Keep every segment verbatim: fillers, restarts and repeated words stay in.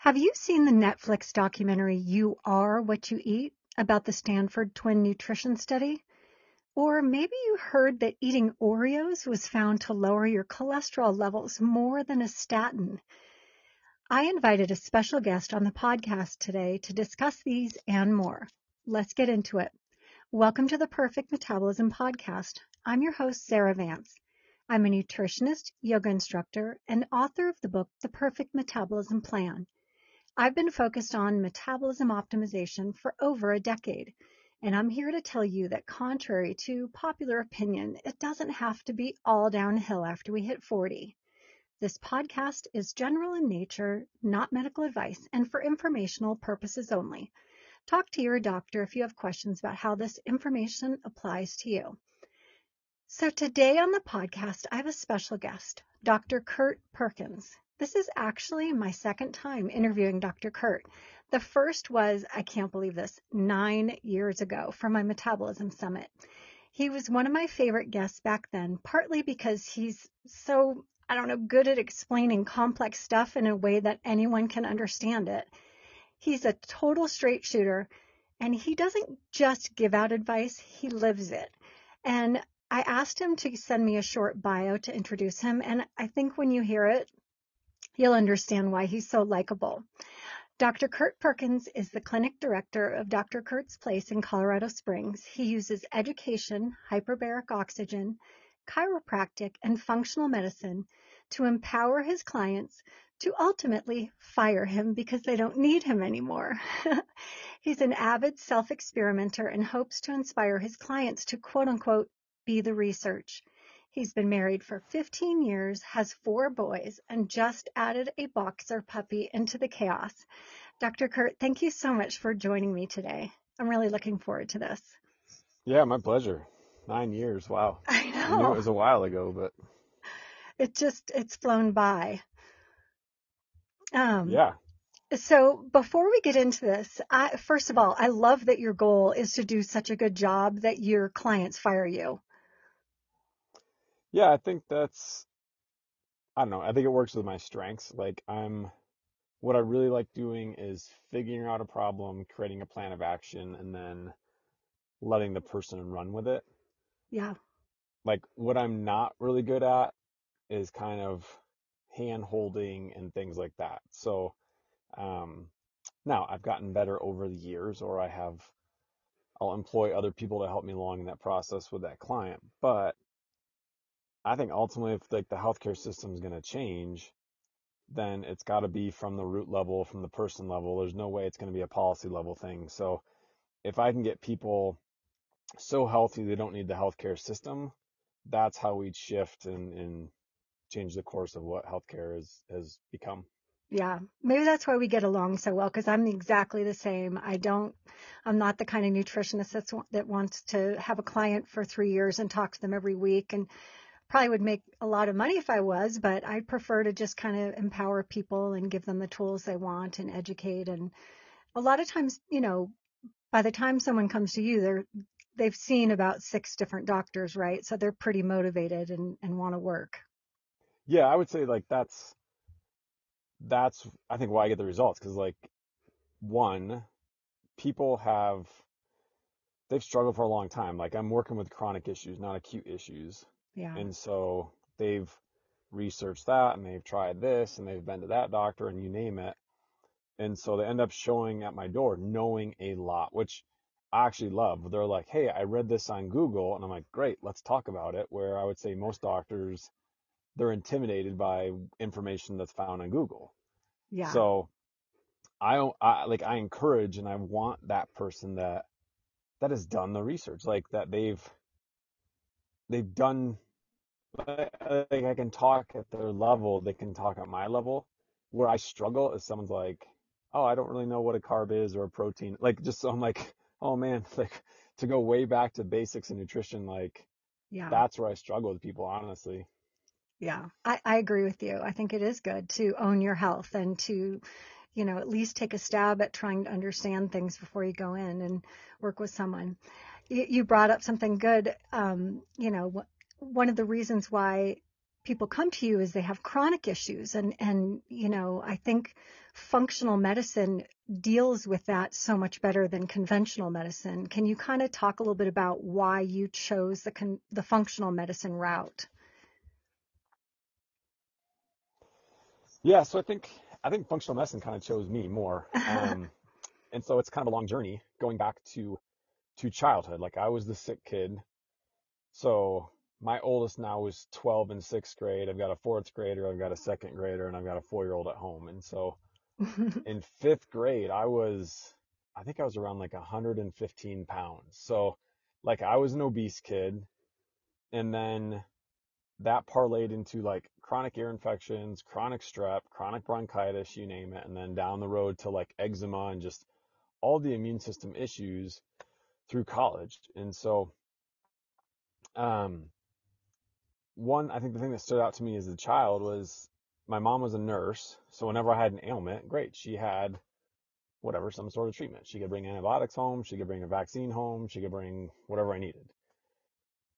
Have you seen the Netflix documentary, You Are What You Eat, about the Stanford Twin Nutrition Study? Or maybe you heard that eating Oreos was found to lower your cholesterol levels more than a statin. I invited a special guest on the podcast today to discuss these and more. Let's get into it. Welcome to the Perfect Metabolism Podcast. I'm your host, Sarah Vance. I'm a nutritionist, yoga instructor, and author of the book, The Perfect Metabolism Plan. I've been focused on metabolism optimization for over a decade, and I'm here to tell you that contrary to popular opinion, it doesn't have to be all downhill after we hit forty. This podcast is general in nature, not medical advice, and for informational purposes only. Talk to your doctor if you have questions about how this information applies to you. So today on the podcast, I have a special guest, Doctor Kurt Perkins. This is actually my second time interviewing Doctor Kurt. The first was, I can't believe this, nine years ago for my metabolism summit. He was one of my favorite guests back then, partly because he's so, I don't know, good at explaining complex stuff in a way that anyone can understand it. He's a total straight shooter, and he doesn't just give out advice, he lives it. And I asked him to send me a short bio to introduce him, and I think when you hear it, you'll understand why he's so likable. Doctor Kurt Perkins is the clinic director of Doctor Kurt's Place in Colorado Springs. He uses education, hyperbaric oxygen, chiropractic, and functional medicine to empower his clients to ultimately fire him because they don't need him anymore. He's an avid self-experimenter and hopes to inspire his clients to quote-unquote be the research. He's been married for fifteen years, has four boys, and just added a boxer puppy into the chaos. Doctor Kurt, thank you so much for joining me today. I'm really looking forward to this. Yeah, my pleasure. Nine years. Wow. I know. I knew it was a while ago, but. It just, it's flown by. Um, yeah. So before we get into this, I, first of all, I love that your goal is to do such a good job that your clients fire you. Yeah, I think that's, I don't know, I think it works with my strengths. Like I'm, what I really like doing is figuring out a problem, creating a plan of action, and then letting the person run with it. Yeah. Like what I'm not really good at is kind of hand holding and things like that. So um, now I've gotten better over the years, or I have, I'll employ other people to help me along in that process with that client. But I think ultimately if like the healthcare system is going to change, then it's got to be from the root level, from the person level. There's no way it's going to be a policy level thing. So if I can get people so healthy they don't need the healthcare system, that's how we shift and, and change the course of what healthcare is, has become. Yeah, maybe that's why we get along so well, because I'm exactly the same. I don't, I'm not the kind of nutritionist that's, that wants to have a client for three years and talk to them every week, and probably would make a lot of money if I was, but I prefer to just kind of empower people and give them the tools they want and educate. And a lot of times, you know, by the time someone comes to you, they're, they've seen about six different doctors, right? So they're pretty motivated and, and want to work. Yeah, I would say like that's, that's, I think why I get the results. Cause like one, people have, they've struggled for a long time. Like I'm working with chronic issues, not acute issues. Yeah. And so they've researched that and they've tried this and they've been to that doctor and you name it. And so they end up showing at my door, knowing a lot, which I actually love. They're like, hey, I read this on Google, and I'm like, great, let's talk about it. Where I would say most doctors, they're intimidated by information that's found on Google. Yeah. So I, I like, I encourage and I want that person that, that has done the research, like that they've, they've done. I think I can talk at their level. They can talk at my level. Where I struggle is someone's like, oh, I don't really know what a carb is or a protein. Like, just so I'm like, oh man, like to go way back to basics and nutrition. Like, yeah, that's where I struggle with people, honestly. Yeah, I, I agree with you. I think it is good to own your health and to, you know, at least take a stab at trying to understand things before you go in and work with someone. You, you brought up something good. Um, you know, one of the reasons why people come to you is they have chronic issues. And, and, you know, I think functional medicine deals with that so much better than conventional medicine. Can you kind of talk a little bit about why you chose the con- the functional medicine route? Yeah. So I think, I think functional medicine kind of chose me more. Um, and so it's kind of a long journey going back to, to childhood. Like I was the sick kid. So my oldest now is twelve in sixth grade. I've got a fourth grader, I've got a second grader, and I've got a four-year-old at home. And so in fifth grade, I was, I think I was around like one hundred fifteen pounds. So like I was an obese kid. And then that parlayed into like chronic ear infections, chronic strep, chronic bronchitis, you name it. And then down the road to like eczema and just all the immune system issues through college. And so, um, one, I think the thing that stood out to me as a child was my mom was a nurse. So whenever I had an ailment, great, she had whatever, some sort of treatment. She could bring antibiotics home. She could bring a vaccine home. She could bring whatever I needed.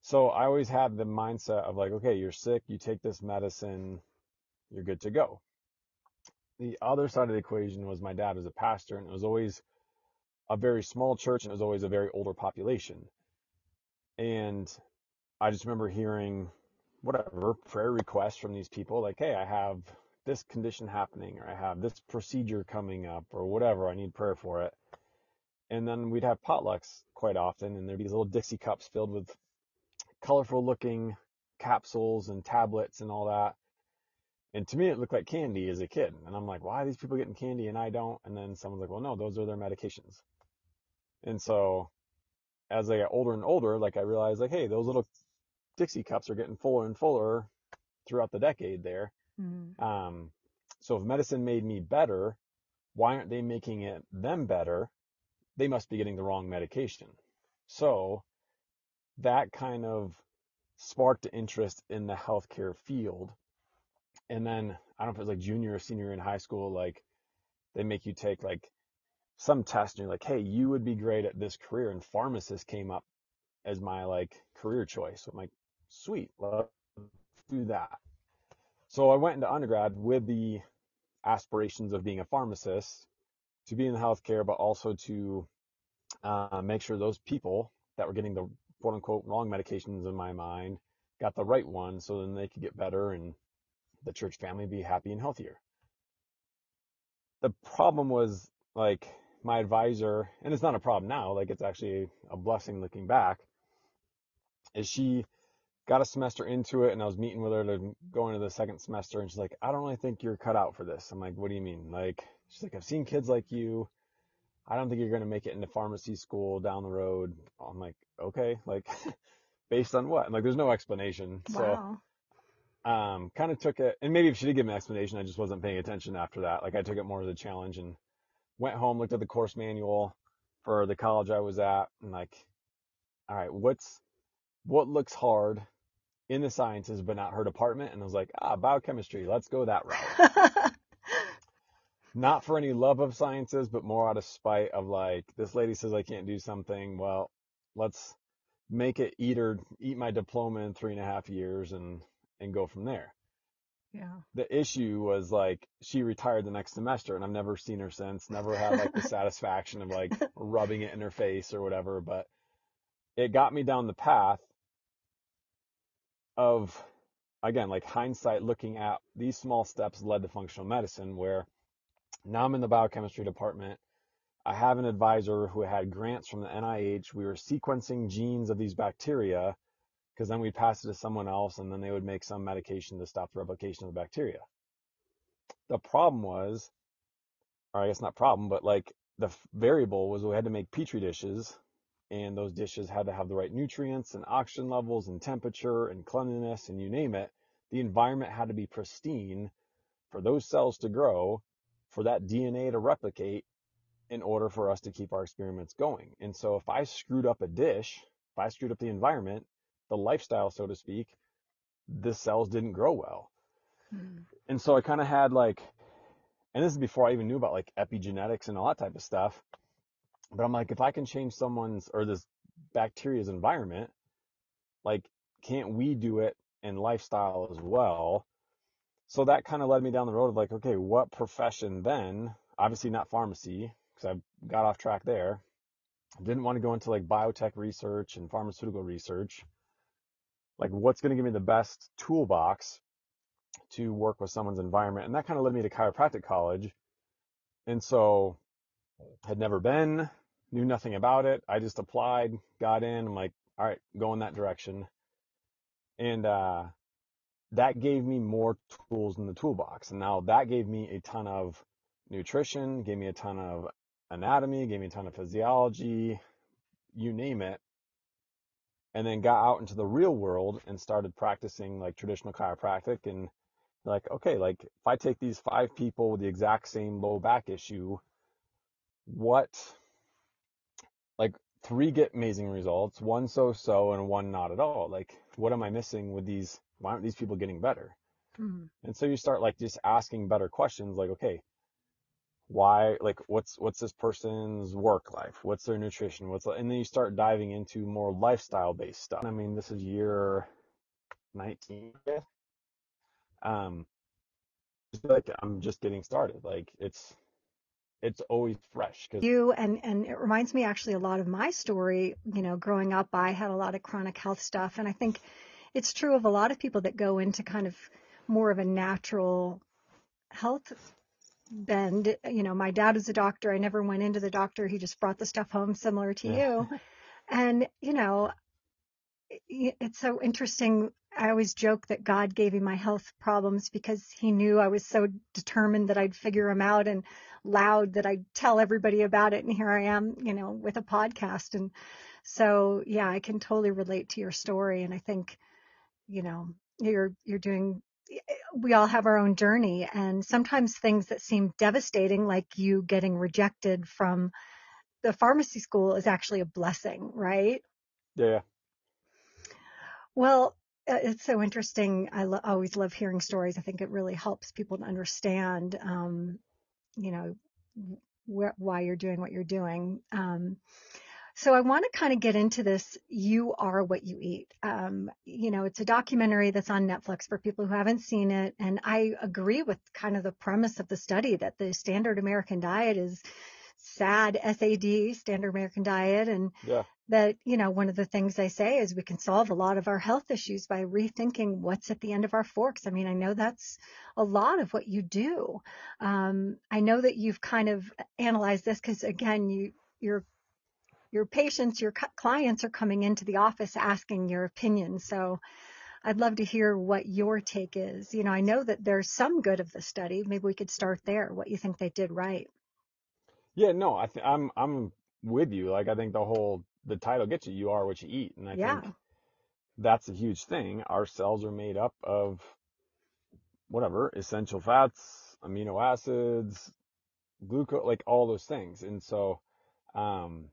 So I always had the mindset of like, okay, you're sick, you take this medicine, you're good to go. The other side of the equation was my dad was a pastor, and it was always a very small church, and it was always a very older population. And I just remember hearing whatever prayer requests from these people, like, hey, I have this condition happening, or I have this procedure coming up, or whatever, I need prayer for it. And then we'd have potlucks quite often, and there'd be these little Dixie cups filled with colorful looking capsules and tablets and all that. And to me, it looked like candy as a kid. And I'm like, why are these people getting candy and I don't? And then someone's like, well, no, those are their medications. And so as I got older and older, like I realized like, hey, those little Dixie cups are getting fuller and fuller throughout the decade there. Mm-hmm. Um, so if medicine made me better, why aren't they making it them better? They must be getting the wrong medication. So that kind of sparked an interest in the healthcare field. And then I don't know if it was like junior or senior in high school, like they make you take like some test and you're like, hey, you would be great at this career. And pharmacist came up as my like career choice. So I'm like, sweet, let's do that. So I went into undergrad with the aspirations of being a pharmacist, to be in healthcare, but also to uh, make sure those people that were getting the quote unquote wrong medications in my mind got the right one, so then they could get better and the church family be happy and healthier. The problem was like my advisor, and it's not a problem now, like it's actually a blessing looking back, is she got a semester into it and I was meeting with her to go into the second semester, and she's like, I don't really think you're cut out for this. I'm like, what do you mean? Like, she's like, I've seen kids like you. I don't think you're going to make it into pharmacy school down the road. I'm like, okay, like based on what? I'm like, there's no explanation. Wow. So, um, kind of took it, and maybe if she did give me an explanation, I just wasn't paying attention after that. Like I took it more as a challenge and went home, looked at the course manual for the college I was at, and like, all right, what's, what looks hard in the sciences, but not her department. And I was like, ah, biochemistry, let's go that route. Not for any love of sciences, but more out of spite of like, this lady says I can't do something. Well, let's make it eat or eat my diploma in three and a half years and, and go from there. Yeah. The issue was like, she retired the next semester and I've never seen her since, never had like the satisfaction of like rubbing it in her face or whatever, but it got me down the path of, again, like hindsight, looking at these small steps led to functional medicine, where now I'm in the biochemistry department. I have an advisor who had grants from the N I H. We were sequencing genes of these bacteria because then we'd pass it to someone else and then they would make some medication to stop the replication of the bacteria. The problem was, or I guess not problem, but like the variable was we had to make Petri dishes, and those dishes had to have the right nutrients and oxygen levels and temperature and cleanliness and you name it. The environment had to be pristine for those cells to grow, for that D N A to replicate in order for us to keep our experiments going. And so if I screwed up a dish, if I screwed up the environment, the lifestyle, so to speak, the cells didn't grow well. Mm. And so I kind of had like, and this is before I even knew about like epigenetics and all that type of stuff, but I'm like, if I can change someone's or this bacteria's environment, like, can't we do it and lifestyle as well. So that kind of led me down the road of like, okay, what profession then? Obviously not pharmacy, because I got off track there. I didn't want to go into like biotech research and pharmaceutical research. Like, what's going to give me the best toolbox to work with someone's environment? And that kind of led me to chiropractic college. And so had never been, knew nothing about it. I just applied, got in. I'm like, all right, go in that direction. And uh, that gave me more tools in the toolbox. And now that gave me a ton of nutrition, gave me a ton of anatomy, gave me a ton of physiology, you name it. And then got out into the real world and started practicing like traditional chiropractic, and like, okay, like if I take these five people with the exact same low back issue, what, like three get amazing results, one so-so, and one not at all. Like, what am I missing with these? Why aren't these people getting better? Mm-hmm. And so you start like just asking better questions, like, okay, why, like what's, what's this person's work life? What's their nutrition? What's, and then you start diving into more lifestyle based stuff. I mean, this is year nineteen. Um, like I'm just getting started. Like it's, it's always fresh. Cause you, and, and it reminds me actually a lot of my story, you know, growing up, I had a lot of chronic health stuff. And I think it's true of a lot of people that go into kind of more of a natural health bend. You know, my dad was a doctor. I never went into the doctor. He just brought the stuff home, similar to yeah. you. And, you know, it, it's so interesting. I always joke that God gave me my health problems because he knew I was so determined that I'd figure them out and loud that I'd tell everybody about it. And here I am, you know, with a podcast. And so, yeah, I can totally relate to your story. And I think, you know, you're, you're doing, we all have our own journey, and sometimes things that seem devastating, like you getting rejected from the pharmacy school, is actually a blessing, right? Yeah. Well, it's so interesting. I lo- always love hearing stories. I think it really helps people to understand, um, you know, wh- why you're doing what you're doing. Um, So I want to kind of get into this You Are What You Eat. Um, you know, it's a documentary that's on Netflix for people who haven't seen it. And I agree with kind of the premise of the study that the standard American diet is SAD, S A D, standard American diet. And yeah. that, you know, one of the things they say is we can solve a lot of our health issues by rethinking what's at the end of our forks. I mean, I know that's a lot of what you do. Um, I know that you've kind of analyzed this because, again, you, you're your patients, your clients are coming into the office asking your opinion. So I'd love to hear what your take is. You know, I know that there's some good of the study. Maybe we could start there. What you think they did right? Yeah, no, I th- I'm, I'm with you. Like, I think the whole, the title gets you, you are what you eat. And I yeah. think that's a huge thing. Our cells are made up of whatever, essential fats, amino acids, glucose, like all those things. And so, um,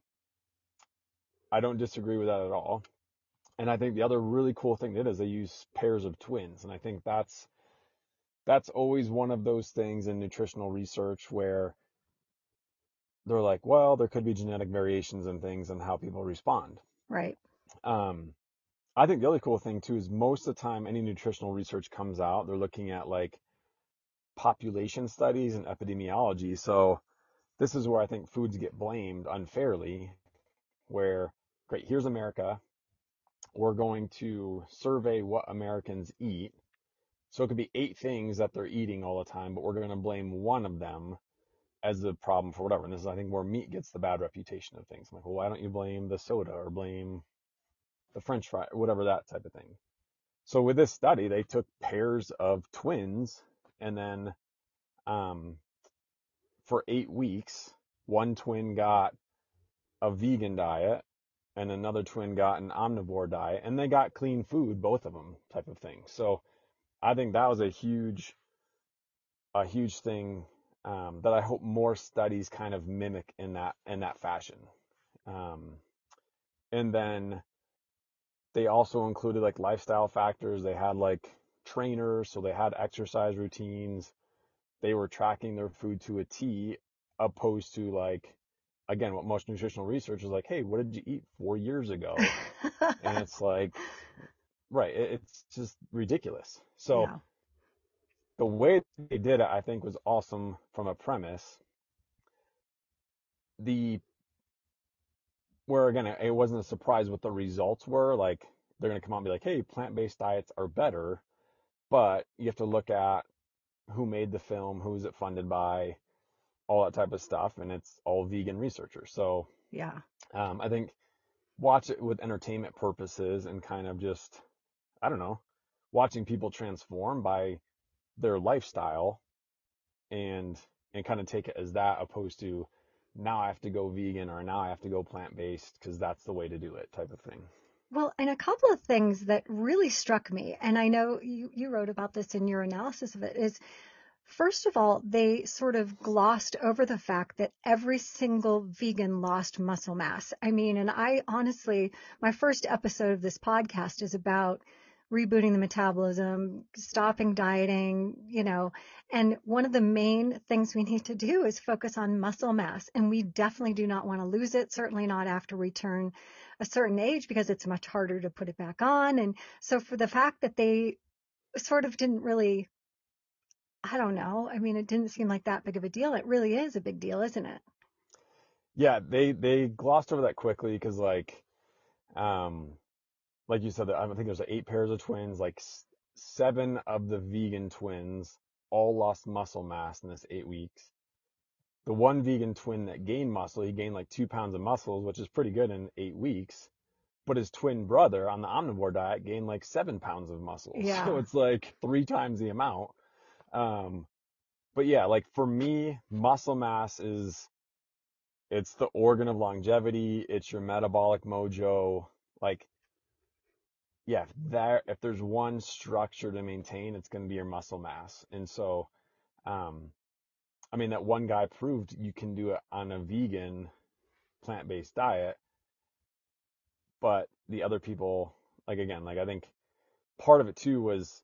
I don't disagree with that at all. And I think the other really cool thing they did is they use pairs of twins. And I think that's, that's always one of those things in nutritional research where they're like, well, there could be genetic variations and things and how people respond. Right. Um, I think the other cool thing too, is most of the time any nutritional research comes out, they're looking at like population studies and epidemiology. So this is where I think foods get blamed unfairly, where, great, here's America. We're going to survey what Americans eat. So it could be eight things that they're eating all the time, but we're going to blame one of them as the problem for whatever. And this is, I think, where meat gets the bad reputation of things. I'm like, well, why don't you blame the soda or blame the French fry, or whatever, that type of thing. So with this study, they took pairs of twins, and then um, for eight weeks, one twin got a vegan diet and another twin got an omnivore diet, and they got clean food, both of them, type of thing. So I think that was a huge, a huge thing um, that I hope more studies kind of mimic in that, in that fashion. Um, and then they also included like lifestyle factors. They had like trainers, so they had exercise routines. They were tracking their food to a T, opposed to like, again, what most nutritional research is like, hey, what did you eat four years ago? And it's like, Right. It's just ridiculous. So yeah. The way they did it, I think, was awesome from a premise. The where again, it wasn't a surprise what the results were. Like, they're going to come out and be like, hey, plant-based diets are better, but you have to look at who made the film, who is it funded by, all that type of stuff. And it's all vegan researchers. So yeah, um, I think watch it with entertainment purposes and kind of just, I don't know, watching people transform by their lifestyle and, and kind of take it as that, opposed to now I have to go vegan or now I have to go plant-based because that's the way to do it type of thing. Well, and a couple of things that really struck me, and I know you, you wrote about this in your analysis of it, is first of all, they sort of glossed over the fact that every single vegan lost muscle mass. I mean, and I honestly, my first episode of this podcast is about rebooting the metabolism, stopping dieting, you know, and one of the main things we need to do is focus on muscle mass. And we definitely do not want to lose it, certainly not after we turn a certain age, because it's much harder to put it back on. And so for the fact that they sort of didn't really, I don't know, I mean, it didn't seem like that big of a deal. It really is a big deal, isn't it? Yeah, they, they glossed over that quickly because, like, um, like you said, I think there's eight pairs of twins, like seven of the vegan twins all lost muscle mass in this eight weeks. The one vegan twin that gained muscle, he gained like two pounds of muscles, which is pretty good in eight weeks. But his twin brother on the omnivore diet gained like seven pounds of muscles. Yeah. So it's like three times the amount. Um, but yeah, like for me, muscle mass is, it's the organ of longevity. It's your metabolic mojo. Like, yeah, if, there, if there's one structure to maintain, it's going to be your muscle mass. And so, um, I mean, that one guy proved you can do it on a vegan plant-based diet, but the other people, like, again, like I think part of it too was,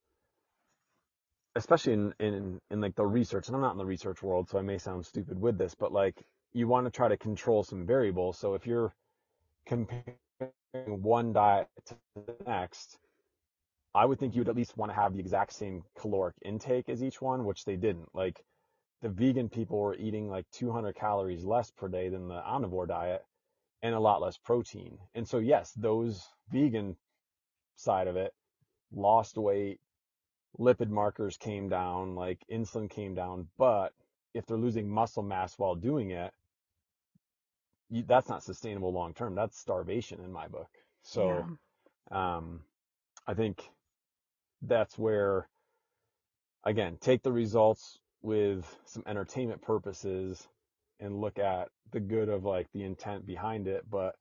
especially in, in, in like the research, and I'm not in the research world, so I may sound stupid with this, but like you want to try to control some variables. So if you're comparing one diet to the next, I would think you would at least want to have the exact same caloric intake as each one, which they didn't. Like the vegan people were eating like two hundred calories less per day than the omnivore diet and a lot less protein. And so yes, those vegan side of it lost weight, lipid markers came down, like insulin came down, but if they're losing muscle mass while doing it, that's not sustainable long term. That's starvation in my book. So yeah. um, I think that's where, again, take the results with some entertainment purposes and look at the good of like the intent behind it. But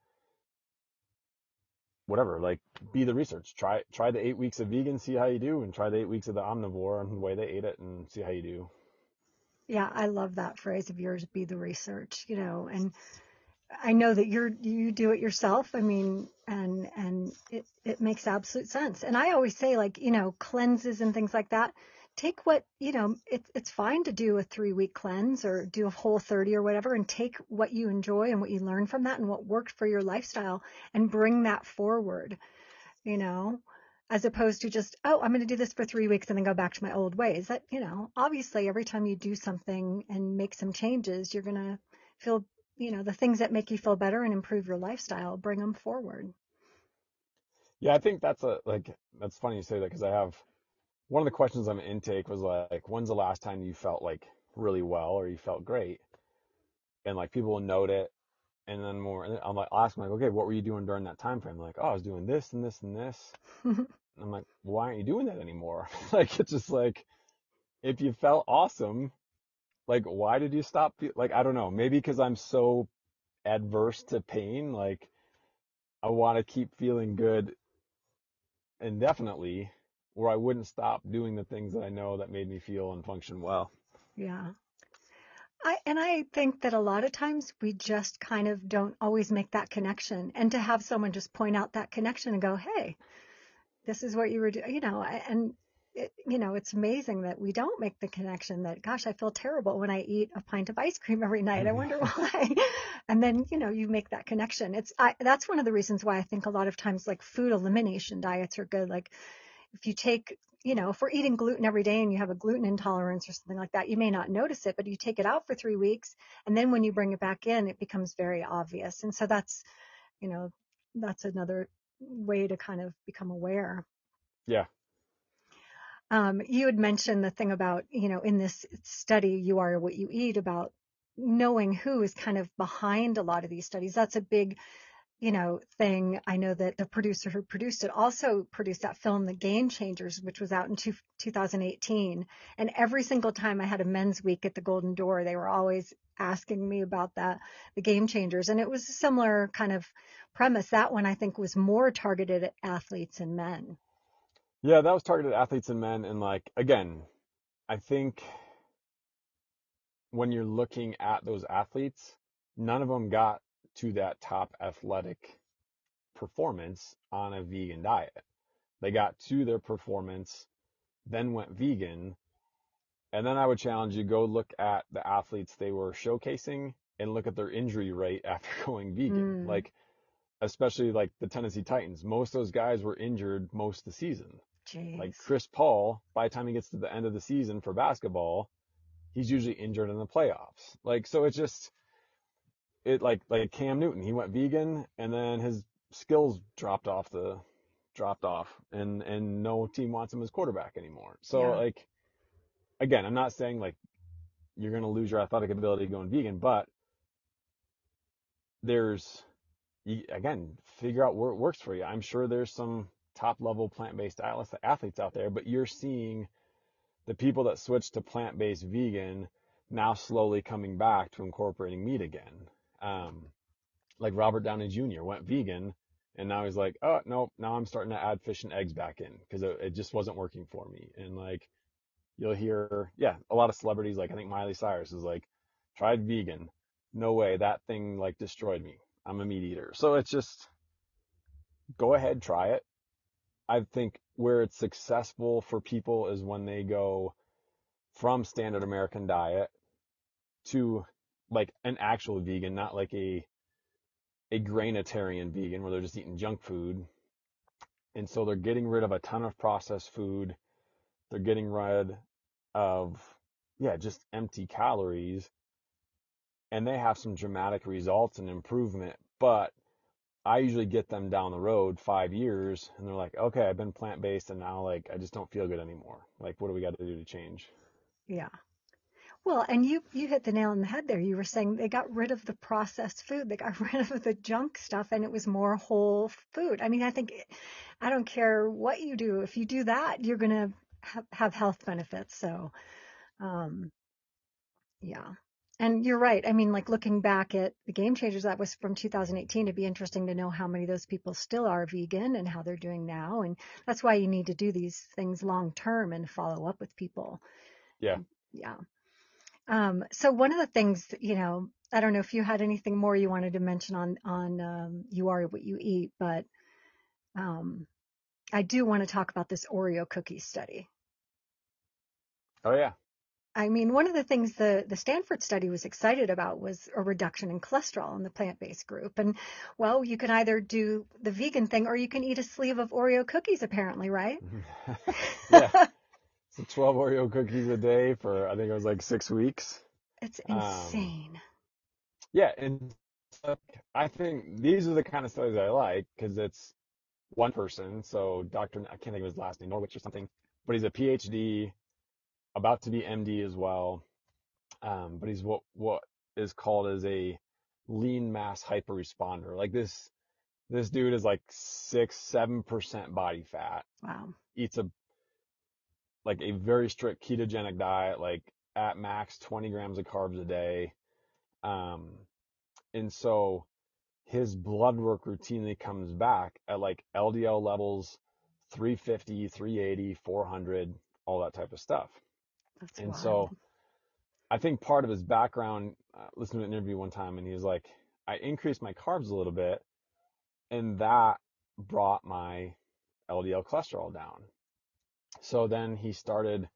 whatever, like be the research. Try try the eight weeks of vegan, see how you do, and try the eight weeks of the omnivore and the way they ate it and see how you do. Yeah, I love that phrase of yours, be the research, you know, and I know that you're, you do it yourself. I mean, and, and it, it makes absolute sense. And I always say, like, you know, cleanses and things like that, take what, you know, it's, it's fine to do a three week cleanse or do a Whole thirty or whatever, and take what you enjoy and what you learn from that and what worked for your lifestyle and bring that forward, you know, as opposed to just, oh, I'm going to do this for three weeks and then go back to my old ways. That, you know, obviously every time you do something and make some changes, you're going to feel, you know, the things that make you feel better and improve your lifestyle, bring them forward. Yeah, I think that's a, like, that's funny you say that, because I have, one of the questions on intake was like, when's the last time you felt like really well or you felt great? And like people will note it. And then more, and I'm like, I'll ask them, like, okay, what were you doing during that time frame? They're like, oh, I was doing this and this and this. And I'm like, why aren't you doing that anymore? Like, it's just like, if you felt awesome, like, why did you stop? Like, I don't know, maybe because I'm so adverse to pain. Like, I want to keep feeling good indefinitely, or I wouldn't stop doing the things that I know that made me feel and function well. Yeah. I, and I think that a lot of times we just kind of don't always make that connection. And to have someone just point out that connection and go, hey, this is what you were doing, you know, and it, you know, it's amazing that we don't make the connection that, gosh, I feel terrible when I eat a pint of ice cream every night. I wonder why. And then, you know, you make that connection. It's I, that's one of the reasons why I think a lot of times, like, food elimination diets are good. Like, if you take, you know, if we're eating gluten every day and you have a gluten intolerance or something like that, you may not notice it, but you take it out for three weeks. And then when you bring it back in, it becomes very obvious. And so that's, you know, that's another way to kind of become aware. Yeah. Um, you had mentioned the thing about, you know, in this study, You Are What You Eat, about knowing who is kind of behind a lot of these studies. That's a big, you know, thing. I know that the producer who produced it also produced that film, The Game Changers, which was out in two, two thousand eighteen. And every single time I had a men's week at the Golden Door, they were always asking me about that, The Game Changers. And it was a similar kind of premise. That one, I think, was more targeted at athletes and men. Yeah, that was targeted at athletes and men. And, like, again, I think when you're looking at those athletes, none of them got to that top athletic performance on a vegan diet. They got to their performance, then went vegan. And then I would challenge you, go look at the athletes they were showcasing and look at their injury rate after going vegan. Mm. Like, especially like the Tennessee Titans, most of those guys were injured most of the season. Jeez. Like Chris Paul, by the time he gets to the end of the season for basketball, he's usually injured in the playoffs. Like, so it's just, it like, like Cam Newton, he went vegan and then his skills dropped off the, dropped off and, and no team wants him as quarterback anymore. So yeah. Like, again, I'm not saying like you're going to lose your athletic ability going vegan, but there's, you, again, figure out where it works for you. I'm sure there's some top level plant-based athletes out there, but you're seeing the people that switched to plant-based vegan now slowly coming back to incorporating meat again. Um, like Robert Downey Junior went vegan and now he's like, oh, no, now I'm starting to add fish and eggs back in because it, it just wasn't working for me. And like, you'll hear, yeah, a lot of celebrities, like I think Miley Cyrus is like, tried vegan. No way. That thing like destroyed me. I'm a meat eater. So it's just, go ahead, try it. I think where it's successful for people is when they go from standard American diet to like an actual vegan, not like a, a grainitarian vegan where they're just eating junk food. And so they're getting rid of a ton of processed food. They're getting rid of, yeah, just empty calories. And they have some dramatic results and improvement, but I usually get them down the road five years and they're like, okay, I've been plant-based and now like, I just don't feel good anymore. Like, what do we got to do to change? Yeah. Well, and you, you hit the nail on the head there. You were saying they got rid of the processed food. They got rid of the junk stuff and it was more whole food. I mean, I think, I don't care what you do. If you do that, you're going to ha- have health benefits. So, um, yeah. And you're right. I mean, like looking back at The Game Changers, that was from two thousand eighteen. It'd be interesting to know how many of those people still are vegan and how they're doing now. And that's why you need to do these things long term and follow up with people. Yeah. Yeah. Um, so one of the things, that, you know, I don't know if you had anything more you wanted to mention on, on um, You Are What You Eat, but um, I do want to talk about this Oreo cookie study. Oh, yeah. I mean, one of the things the, the Stanford study was excited about was a reduction in cholesterol in the plant-based group. And, well, you can either do the vegan thing or you can eat a sleeve of Oreo cookies, apparently, right? Yeah. So twelve Oreo cookies a day for, I think it was like six weeks. It's insane. Um, yeah. And I think these are the kind of studies I like because it's one person. So Doctor, I can't think of his last name, Norwich or something, but he's a P H D, about to be M D as well, um, but he's what what is called as a lean mass hyper responder. Like this, this dude is like six, seven percent body fat. Wow. Eats a like a very strict ketogenic diet, like at max twenty grams of carbs a day, um, and so his blood work routinely comes back at like L D L levels three fifty, three eighty, four hundred, all that type of stuff. That's and wild. So I think part of his background, uh, listened to an interview one time and he was like, I increased my carbs a little bit and that brought my L D L cholesterol down. So then he started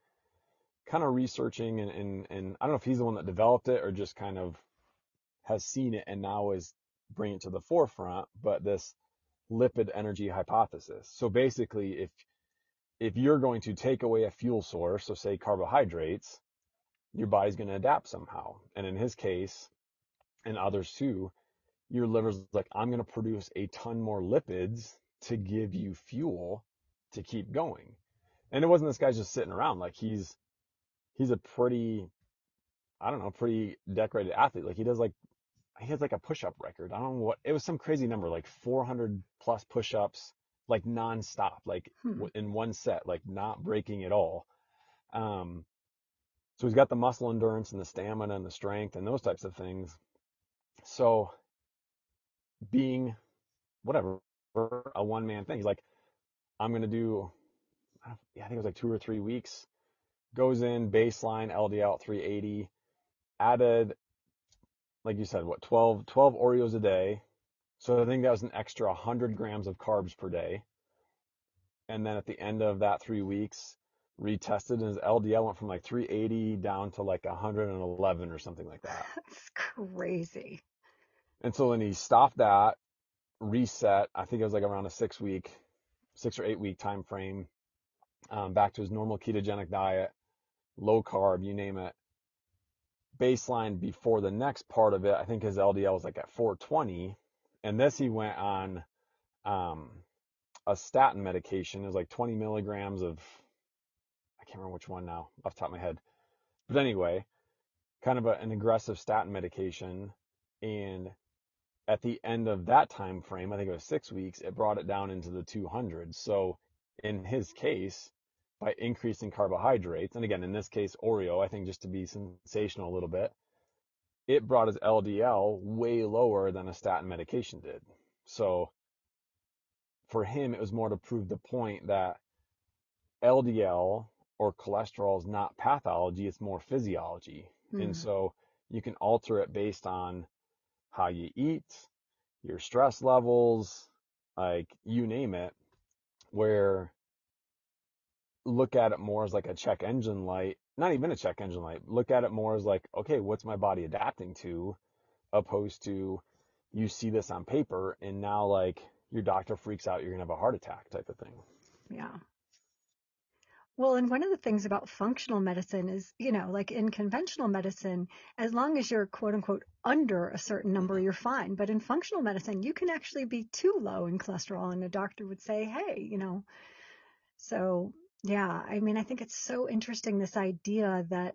kind of researching, and, and, and I don't know if he's the one that developed it or just kind of has seen it and now is bringing it to the forefront, but this lipid energy hypothesis. So basically, if if you're going to take away a fuel source, so say carbohydrates, your body's going to adapt somehow. And in his case, and others too, your liver's like, I'm going to produce a ton more lipids to give you fuel to keep going. And it wasn't this guy just sitting around. Like he's, he's a pretty, I don't know, pretty decorated athlete. Like he does like, he has like a push-up record. I don't know what, it was some crazy number, like four hundred plus push-ups, like nonstop, like hmm. in one set, like not breaking at all. Um, so he's got the muscle endurance and the stamina and the strength and those types of things. So being whatever, a one-man thing, he's like, I'm going to do, I, don't, yeah, I think it was like two or three weeks, goes in baseline L D L at three eighty, added, like you said, what, twelve, twelve Oreos a day. So I think that was an extra one hundred grams of carbs per day. And then at the end of that three weeks, retested, and his L D L went from like three eighty down to like one eleven or something like that. That's crazy. And so then he stopped that, reset. I think it was like around a six week, six or eight week time frame, um, back to his normal ketogenic diet, low carb, you name it. Baseline before the next part of it, I think his L D L was like at four twenty. And this, he went on um, a statin medication. It was like twenty milligrams of, I can't remember which one now off the top of my head. But anyway, kind of a, an aggressive statin medication. And at the end of that time frame, I think it was six weeks, it brought it down into the two hundreds. So in his case, by increasing carbohydrates, and again, in this case, Oreo, I think just to be sensational a little bit, it brought his L D L way lower than a statin medication did. So for him, it was more to prove the point that L D L or cholesterol is not pathology, it's more physiology. Mm-hmm. And so you can alter it based on how you eat, your stress levels, like you name it, where look at it more as like a check engine light. Not even a check engine light. Look at it more as like, okay, what's my body adapting to, opposed to you see this on paper and now like your doctor freaks out, you're going to have a heart attack type of thing. Yeah. Well, and one of the things about functional medicine is, you know, like in conventional medicine, as long as you're quote unquote under a certain number, you're fine. But in functional medicine, you can actually be too low in cholesterol and a doctor would say, hey, you know, so yeah, I mean, I think it's so interesting, this idea that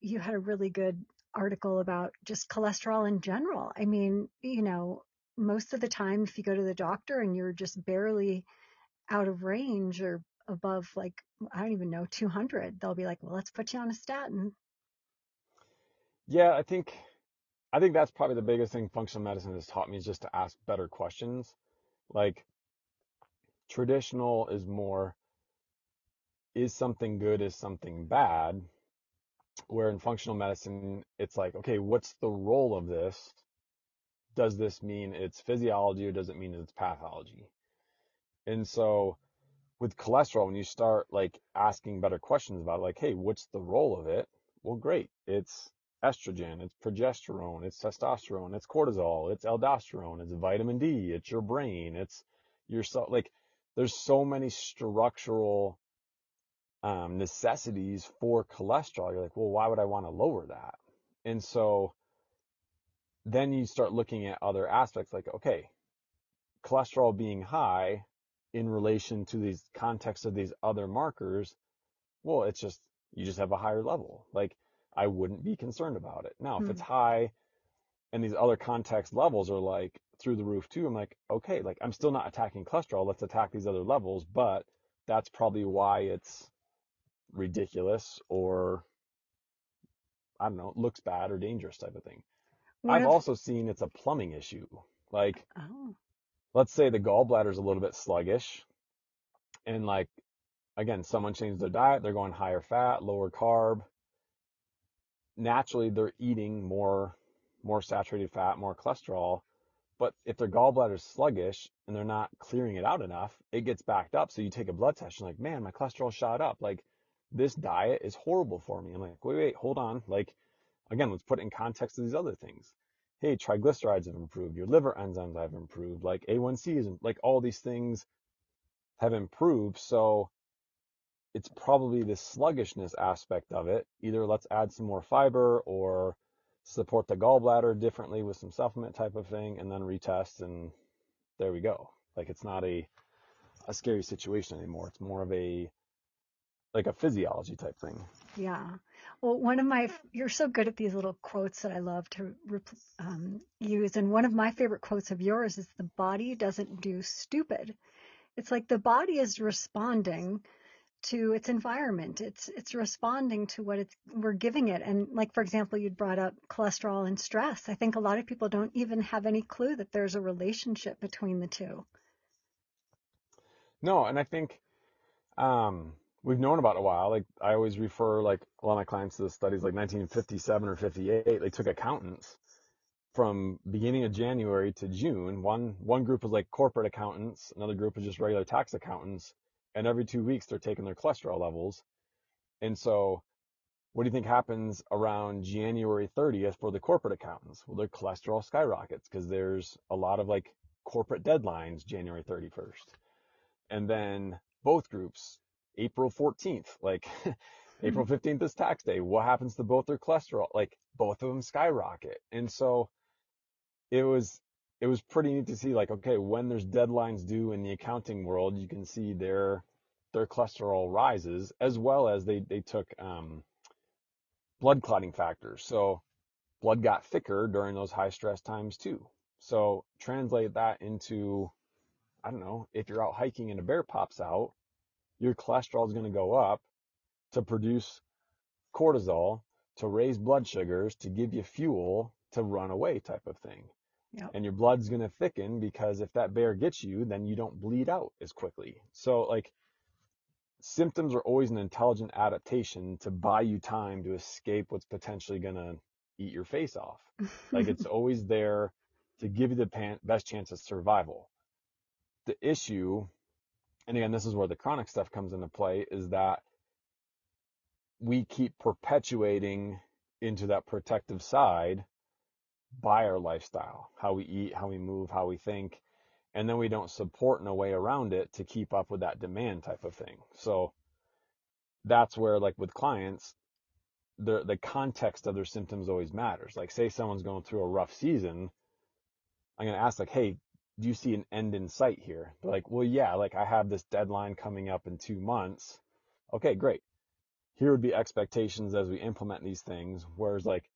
you had a really good article about just cholesterol in general. I mean, you know, most of the time, if you go to the doctor and you're just barely out of range or above, like, I don't even know, two hundred, they'll be like, well, let's put you on a statin. Yeah, I think, I think that's probably the biggest thing functional medicine has taught me is just to ask better questions. Like, traditional is more, is something good, is something bad? Where in functional medicine, it's like, okay, what's the role of this? Does this mean it's physiology or does it mean it's pathology? And so with cholesterol, when you start like asking better questions about it, like, hey, what's the role of it? Well, great. It's estrogen, it's progesterone, it's testosterone, it's cortisol, it's aldosterone, it's vitamin D, it's your brain, it's your cell. Like there's so many structural Um, necessities for cholesterol. You're like, well, why would I want to lower that? And so then you start looking at other aspects like, okay, cholesterol being high in relation to these context of these other markers. Well, it's just, you just have a higher level. Like I wouldn't be concerned about it. Now, mm-hmm. if it's high and these other context levels are like through the roof too, I'm like, okay, like I'm still not attacking cholesterol. Let's attack these other levels, but that's probably why it's ridiculous or I don't know, looks bad or dangerous type of thing. What I've if... also seen it's a plumbing issue. Like, oh. let's say the gallbladder is a little bit sluggish and like, again, someone changed their diet, they're going higher fat, lower carb. Naturally, they're eating more, more saturated fat, more cholesterol. But if their gallbladder's sluggish and they're not clearing it out enough, it gets backed up. So you take a blood test, you're like, man, my cholesterol shot up. Like, this diet is horrible for me. I'm like, wait, wait, hold on. Like, again, let's put it in context of these other things. Hey, triglycerides have improved. Your liver enzymes have improved. Like A one C is, like, all these things have improved. So it's probably this sluggishness aspect of it. Either let's add some more fiber or support the gallbladder differently with some supplement type of thing, and then retest, and there we go. Like, it's not a a scary situation anymore. It's more of a like a physiology type thing. Yeah. Well, one of my, you're so good at these little quotes that I love to um, use. And one of my favorite quotes of yours is, the body doesn't do stupid. It's like the body is responding to its environment. It's, it's responding to what it's, we're giving it. And like, for example, you brought up cholesterol and stress. I think a lot of people don't even have any clue that there's a relationship between the two. No. And I think, um, we've known about a while. Like, I always refer, like, a lot of my clients to the studies, like nineteen fifty-seven or fifty-eight. They took accountants from beginning of January to June. One one group was like corporate accountants, another group was just regular tax accountants, and every two weeks they're taking their cholesterol levels. And so, what do you think happens around January thirtieth for the corporate accountants? Well, their cholesterol skyrockets because there's a lot of like corporate deadlines January thirty-first, and then both groups. April fourteenth, like April fifteenth is tax day. What happens to both their cholesterol? Like, both of them skyrocket. And so it was, it was pretty neat to see, like, okay, when there's deadlines due in the accounting world, you can see their, their cholesterol rises, as well as they, they took, um, blood clotting factors. So blood got thicker during those high stress times too. So translate that into, I don't know, if you're out hiking and a bear pops out, your cholesterol is going to go up to produce cortisol, to raise blood sugars, to give you fuel to run away type of thing. Yep. And your blood's going to thicken because if that bear gets you, then you don't bleed out as quickly. So like, symptoms are always an intelligent adaptation to buy you time to escape what's potentially going to eat your face off. Like, it's always there to give you the pan- best chance of survival. The issue, and again, this is where the chronic stuff comes into play, is that we keep perpetuating into that protective side by our lifestyle, how we eat, how we move, how we think, and then we don't support in a way around it to keep up with that demand type of thing. So that's where, like, with clients, the the context of their symptoms always matters. Like, say someone's going through a rough season, I'm going to ask, like, hey, do you see an end in sight here? They're like, well, yeah, like, I have this deadline coming up in two months. Okay, great. Here would be expectations as we implement these things. Whereas like,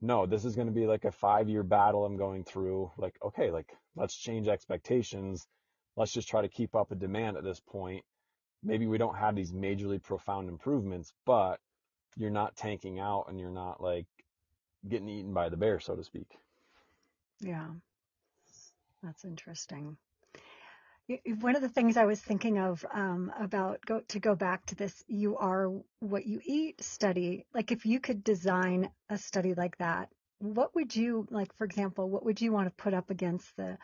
no, this is going to be like a five-year battle I'm going through. Like, okay, like, let's change expectations. Let's just try to keep up a demand at this point. Maybe we don't have these majorly profound improvements, but you're not tanking out and you're not like getting eaten by the bear, so to speak. Yeah. That's interesting. One of the things I was thinking of um, about go, to go back to this You Are What You Eat study, like, if you could design a study like that, what would you, like, for example, what would you want to put up against the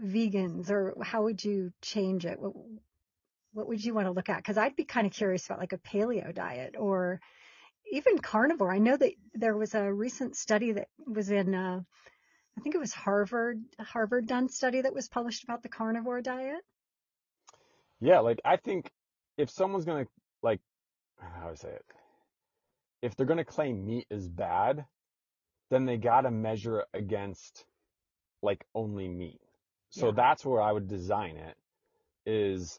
vegans, or how would you change it? What, what would you want to look at? Because I'd be kind of curious about like a paleo diet or even carnivore. I know that there was a recent study that was in uh, I think it was Harvard, Harvard done study that was published about the carnivore diet. Yeah. Like, I think if someone's going to, like, how do I say it? If they're going to claim meat is bad, then they got to measure it against like only meat. So yeah. That's where I would design it, is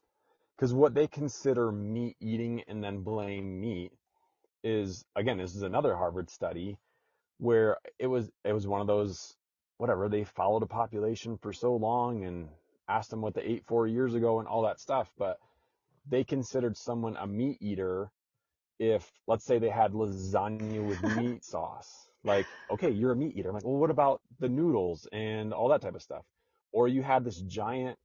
because what they consider meat eating and then blame meat is, again, this is another Harvard study where it was, it was one of those, whatever, they followed a population for so long and asked them what they ate four years ago and all that stuff. But they considered someone a meat eater if, let's say, they had lasagna with meat sauce. Like, okay, you're a meat eater. I'm like, well, what about the noodles and all that type of stuff? Or you had this giant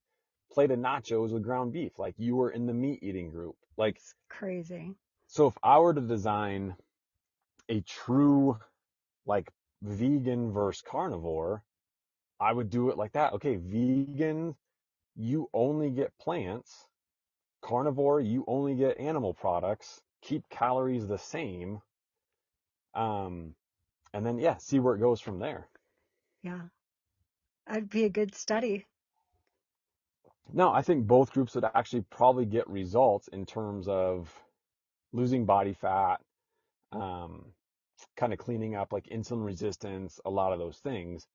plate of nachos with ground beef. Like, you were in the meat eating group. Like, it's crazy. So if I were to design a true, like, vegan versus carnivore, I would do it like that. Okay, vegans, you only get plants. Carnivore, you only get animal products. Keep calories the same. Um, and then, yeah, see where it goes from there. Yeah. That'd be a good study. No, I think both groups would actually probably get results in terms of losing body fat, um, kind of cleaning up like insulin resistance, a lot of those things.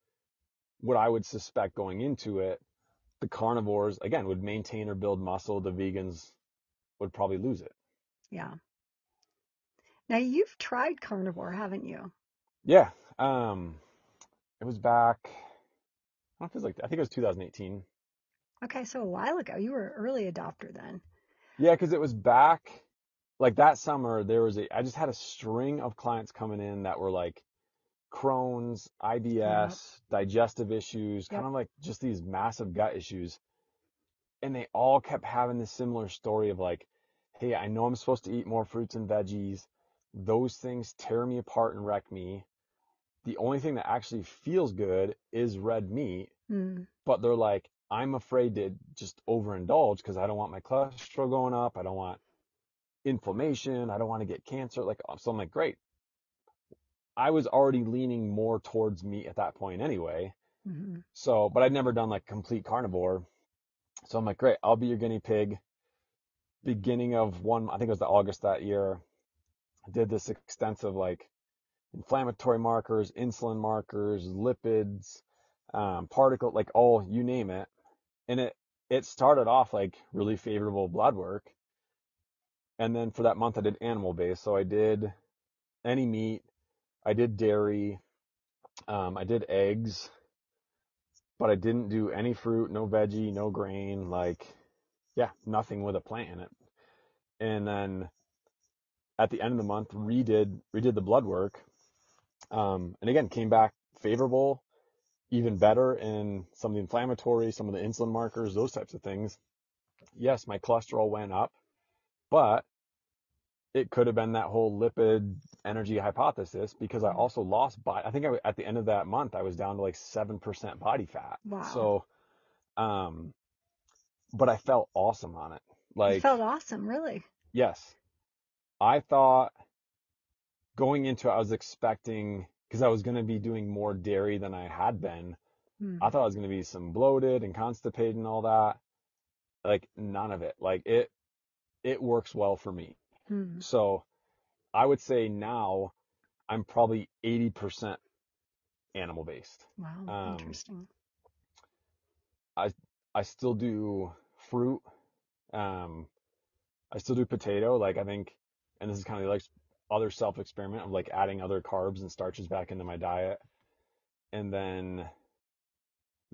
What I would suspect going into it, the carnivores, again, would maintain or build muscle. The vegans would probably lose it. Yeah. Now, you've tried carnivore, haven't you? Yeah. Um, it was back, I don't know if it was like, I think it was two thousand eighteen. Okay, so a while ago. You were an early adopter then. Yeah, because it was back, like that summer, there was a, I just had a string of clients coming in that were like Crohn's, I B S, yep. digestive issues, yep. kind of like just these massive gut issues. And they all kept having this similar story of like, hey, I know I'm supposed to eat more fruits and veggies. Those things tear me apart and wreck me. The only thing that actually feels good is red meat. Mm. But they're like, I'm afraid to just overindulge because I don't want my cholesterol going up. I don't want inflammation. I don't want to get cancer. Like, so I'm like, great. I was already leaning more towards meat at that point anyway. Mm-hmm. So, but I'd never done like complete carnivore. So I'm like, great, I'll be your guinea pig. Beginning of one, I think it was the August that year, I did this extensive like inflammatory markers, insulin markers, lipids, um, particle, like all, you name it. And it, it started off like really favorable blood work. And then for that month I did animal based. So I did any meat, I did dairy, um, I did eggs, but I didn't do any fruit, no veggie, no grain, like, yeah, nothing with a plant in it. And then at the end of the month, redid, redid the blood work. Um, and again, came back favorable, even better in some of the inflammatory, some of the insulin markers, those types of things. Yes, my cholesterol went up, but it could have been that whole lipid energy hypothesis because I also lost body. I think I, at the end of that month, I was down to like seven percent body fat. Wow. So, um, but I felt awesome on it. Like, you felt awesome, really? Yes. I thought going into it, I was expecting, because I was going to be doing more dairy than I had been. Mm. I thought I was going to be some bloated and constipated and all that. Like, none of it. Like, it, it works well for me. So I would say now I'm probably eighty percent animal based. Wow. Um, interesting. I, I still do fruit. Um, I still do potato. Like I think, and this is kind of like other self experiment of like adding other carbs and starches back into my diet. And then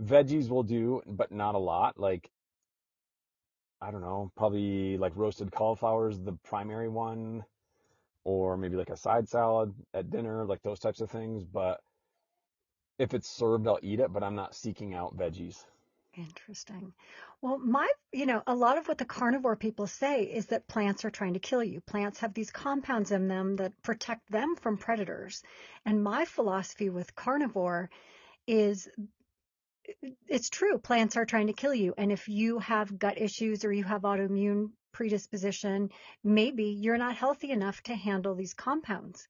veggies will do, but not a lot. Like, I don't know, probably like roasted cauliflower is the primary one, or maybe like a side salad at dinner, like those types of things. But if it's served, I'll eat it, but I'm not seeking out veggies. Interesting. Well, my, you know, a lot of what the carnivore people say is that plants are trying to kill you. Plants have these compounds in them that protect them from predators. And my philosophy with carnivore is it's true. Plants are trying to kill you. And if you have gut issues or you have autoimmune predisposition, maybe you're not healthy enough to handle these compounds.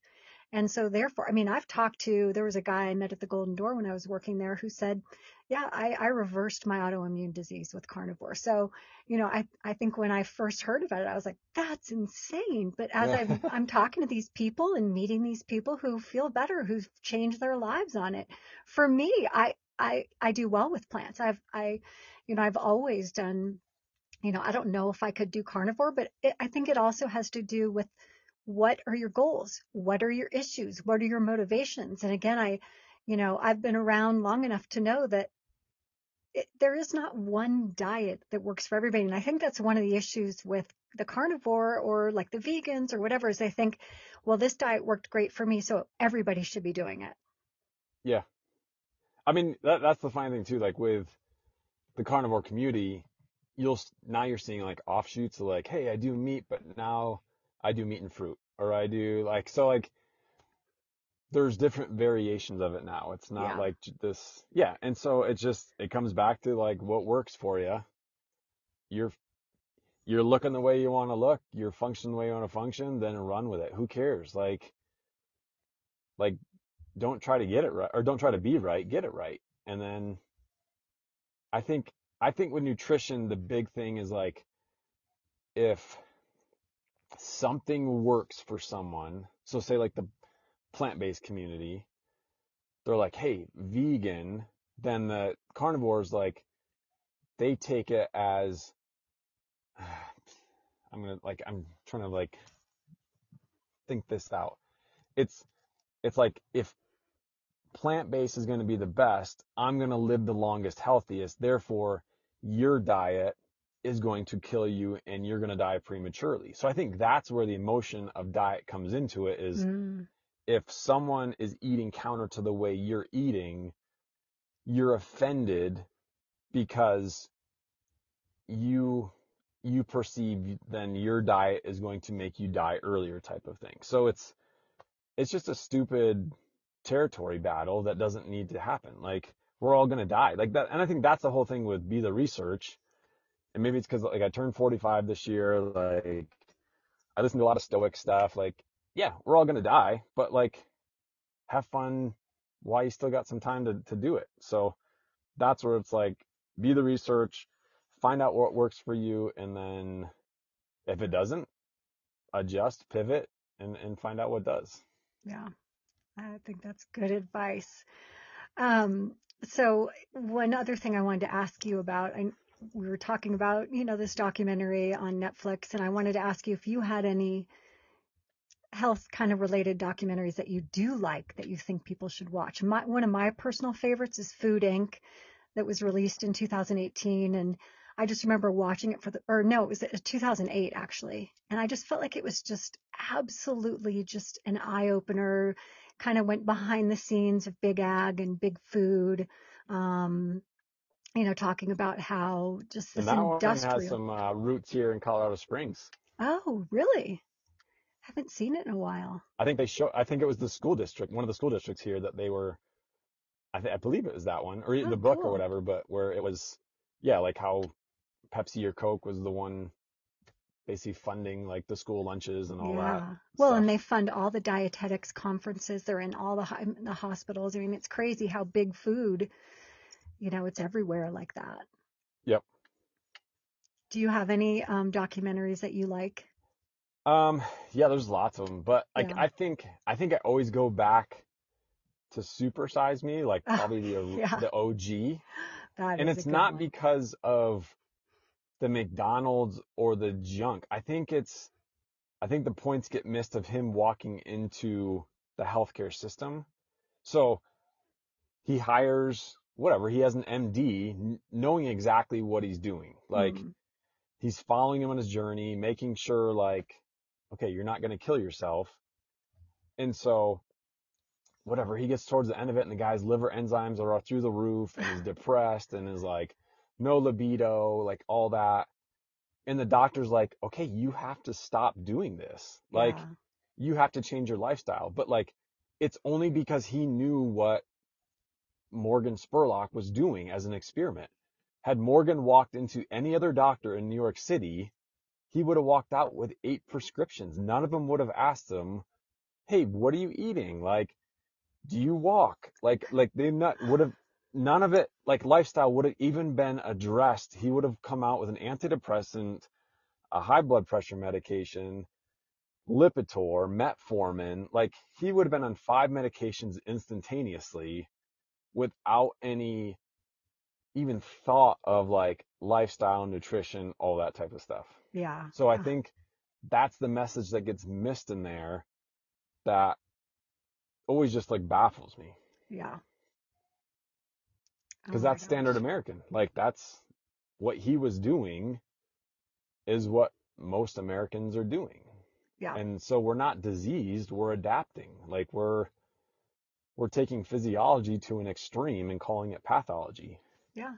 And so therefore, I mean, I've talked to, there was a guy I met at the Golden Door when I was working there who said, yeah, I, I reversed my autoimmune disease with carnivore. So, you know, I, I think when I first heard about it, I was like, that's insane. But as I've, I'm talking to these people and meeting these people who feel better, who've changed their lives on it, for me, I, I, I do well with plants. I've, I, you know, I've always done, you know, I don't know if I could do carnivore, but it, I think it also has to do with what are your goals? What are your issues? What are your motivations? And again, I, you know, I've been around long enough to know that it, there is not one diet that works for everybody. And I think that's one of the issues with the carnivore or like the vegans or whatever is they think, well, this diet worked great for me, so everybody should be doing it. Yeah. I mean, that, that's the fine thing too. Like with the carnivore community, you'll, now you're seeing like offshoots of like, hey, I do meat, but now I do meat and fruit, or I do like, so like there's different variations of it now. It's not yeah. like this. Yeah. And so it just, it comes back to like what works for you. You're, you're looking the way you want to look. You're functioning the way you want to function, then run with it. Who cares? Like, like don't try to get it right, or don't try to be right, get it right. And then I think, I think with nutrition, the big thing is like, if something works for someone, so say like the plant-based community, they're like, hey, vegan, then the carnivores, like they take it as, I'm going to like, I'm trying to like think this out. It's, it's like, if plant-based is going to be the best, I'm going to live the longest, healthiest. Therefore your diet is going to kill you and you're going to die prematurely. So I think that's where the emotion of diet comes into it is mm. if someone is eating counter to the way you're eating, you're offended because you, you perceive then your diet is going to make you die earlier type of thing. So it's, it's just a stupid territory battle that doesn't need to happen. Like we're all going to die like that. And I think that's the whole thing with Be the Research. And maybe it's because like I turned forty-five this year. Like I listen to a lot of stoic stuff. Like, yeah, we're all going to die, but like have fun while you still got some time to, to do it. So that's where it's like, be the research, find out what works for you. And then if it doesn't, adjust, pivot, and, and find out what does. Yeah. I think that's good advice. Um, so one other thing I wanted to ask you about, I we were talking about, you know, this documentary on Netflix, and I wanted to ask you if you had any health kind of related documentaries that you do like that you think people should watch. My, one of my personal favorites is Food, Incorporated that was released in two thousand eighteen. And I just remember watching it for the, or no, it was two thousand eight actually. And I just felt like it was just absolutely just an eye opener, kind of went behind the scenes of big ag and big food. Um, you know, talking about how just this and that industrial. One has some uh, roots here in Colorado Springs. Oh, really? Haven't seen it in a while. I think they show, I think it was the school district, one of the school districts here that they were, I, th- I believe it was that one or oh, the book cool. or whatever, but where it was, yeah, like how Pepsi or Coke was the one basically funding like the school lunches and all yeah. that. Well, stuff. And they fund all the dietetics conferences. They're in all the, the hospitals. I mean, it's crazy how big food, you know, it's everywhere like that. Yep. Do you have any um, documentaries that you like? Um, yeah, there's lots of them, but like, yeah. I think, I think I always go back to Super Size Me, like probably the, yeah. the O G. That and is it's a good not one. Because of the McDonald's or the junk. I think it's, I think the points get missed of him walking into the healthcare system. So he hires whatever, he has an M D knowing exactly what he's doing. Like mm. he's following him on his journey, making sure like, okay, you're not going to kill yourself. And so whatever, he gets towards the end of it and the guy's liver enzymes are through the roof and he's depressed and is like no libido, like all that. And the doctor's like, okay, you have to stop doing this. Like yeah. you have to change your lifestyle. But like, it's only because he knew what Morgan Spurlock was doing as an experiment. Had Morgan walked into any other doctor in New York City, he would have walked out with eight prescriptions. None of them would have asked him, hey, what are you eating? Like, do you walk? Like, like they not would have, none of it, like lifestyle would have even been addressed. He would have come out with an antidepressant, a high blood pressure medication, Lipitor, metformin. Like he would have been on five medications instantaneously, without any even thought of like lifestyle, nutrition, all that type of stuff. Yeah. So I yeah. think that's the message that gets missed in there that always just like baffles me. Yeah. Because oh that's standard American. Like that's what he was doing is what most Americans are doing. Yeah. And so we're not diseased, we're adapting. Like we're We're taking physiology to an extreme and calling it pathology. Yeah.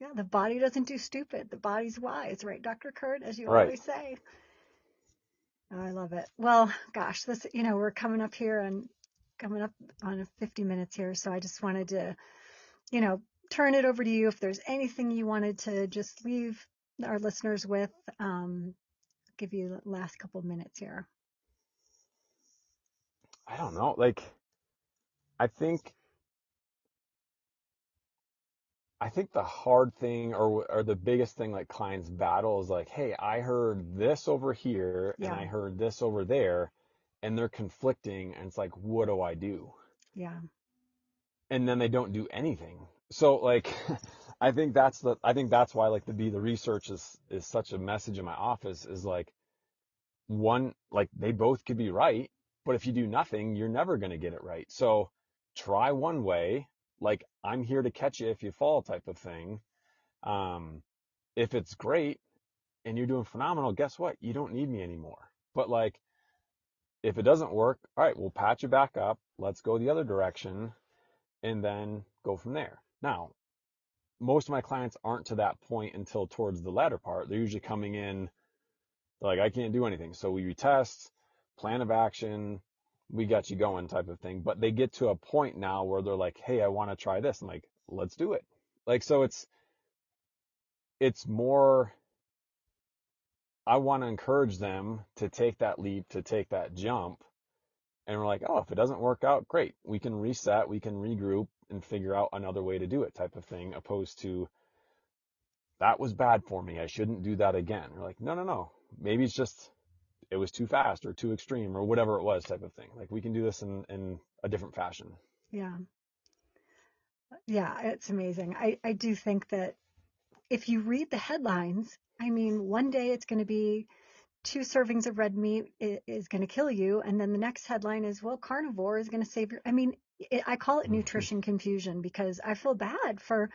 Yeah. The body doesn't do stupid. The body's wise, right, Doctor Kurt, as you right. always say. Oh, I love it. Well, gosh, this, you know, we're coming up here on coming up on fifty minutes here. So I just wanted to, you know, turn it over to you if there's anything you wanted to just leave our listeners with. Um, I'll give you the last couple of minutes here. I don't know. Like, I think, I think the hard thing or or the biggest thing like clients battle is like, hey, I heard this over here yeah. and I heard this over there, and they're conflicting, and it's like, what do I do? Yeah. And then they don't do anything. So like, I think that's the, I think that's why like the Be the Research is, is such a message in my office is like one, like they both could be right, but if you do nothing, you're never going to get it right. So try one way. Like, I'm here to catch you if you fall type of thing. Um, if it's great and you're doing phenomenal, guess what? You don't need me anymore. But like, if it doesn't work, all right, we'll patch you back up. Let's go the other direction and then go from there. Now, most of my clients aren't to that point until towards the latter part. They're usually coming in like, I can't do anything. So we retest, plan of action, we got you going type of thing. But they get to a point now where they're like, hey, I want to try this. I'm like, let's do it. Like, so it's, it's more, I want to encourage them to take that leap, to take that jump. And we're like, oh, if it doesn't work out, great. We can reset, we can regroup and figure out another way to do it type of thing, opposed to that was bad for me, I shouldn't do that again. You're like, no, no, no. Maybe it's just, it was too fast or too extreme or whatever it was type of thing. Like, we can do this in, in a different fashion. Yeah. Yeah. It's amazing. I, I do think that if you read the headlines, I mean, one day it's going to be two servings of red meat is going to kill you. And then the next headline is, well, carnivore is going to save your, I mean, it, I call it nutrition confusion because I feel bad for,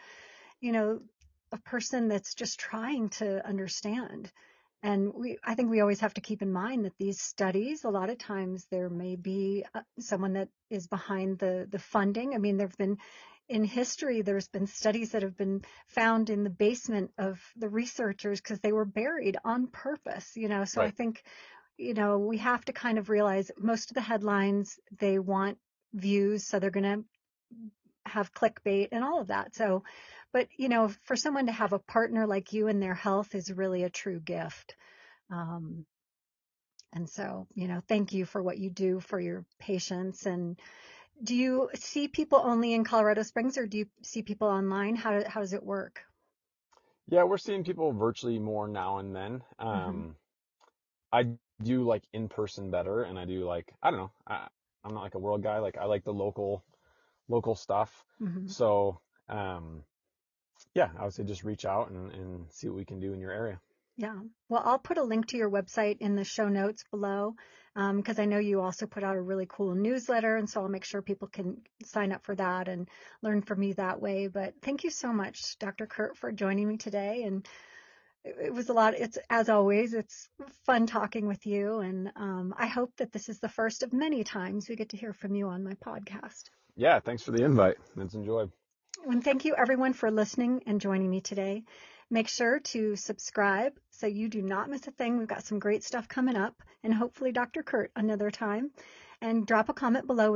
you know, a person that's just trying to understand. And we, I think we always have to keep in mind that these studies, a lot of times there may be someone that is behind the, the funding. I mean, there've been in history, there's been studies that have been found in the basement of the researchers because they were buried on purpose, you know? So right. I think, you know, we have to kind of realize most of the headlines, they want views. So they're going to have clickbait and all of that. So, but you know, for someone to have a partner like you in their health is really a true gift. Um, and so, you know, thank you for what you do for your patients. And do you see people only in Colorado Springs, or do you see people online? How, how does it work? Yeah, we're seeing people virtually more now and then. Um, mm-hmm. I do like in person better, and I do like, I don't know, I, I'm not like a world guy. Like, I like the local local stuff. Mm-hmm. So, um, yeah, I would say just reach out and, and see what we can do in your area. Yeah. Well, I'll put a link to your website in the show notes below, um, because I know you also put out a really cool newsletter. And so I'll make sure people can sign up for that and learn from you that way. But thank you so much, Doctor Kurt, for joining me today. And it, it was a lot. It's, as always, it's fun talking with you. And um, I hope that this is the first of many times we get to hear from you on my podcast. Yeah. Thanks for the invite. It's enjoyed. And thank you everyone for listening and joining me today. Make sure to subscribe so you do not miss a thing. We've got some great stuff coming up, and hopefully Doctor Kurt another time. And drop a comment below with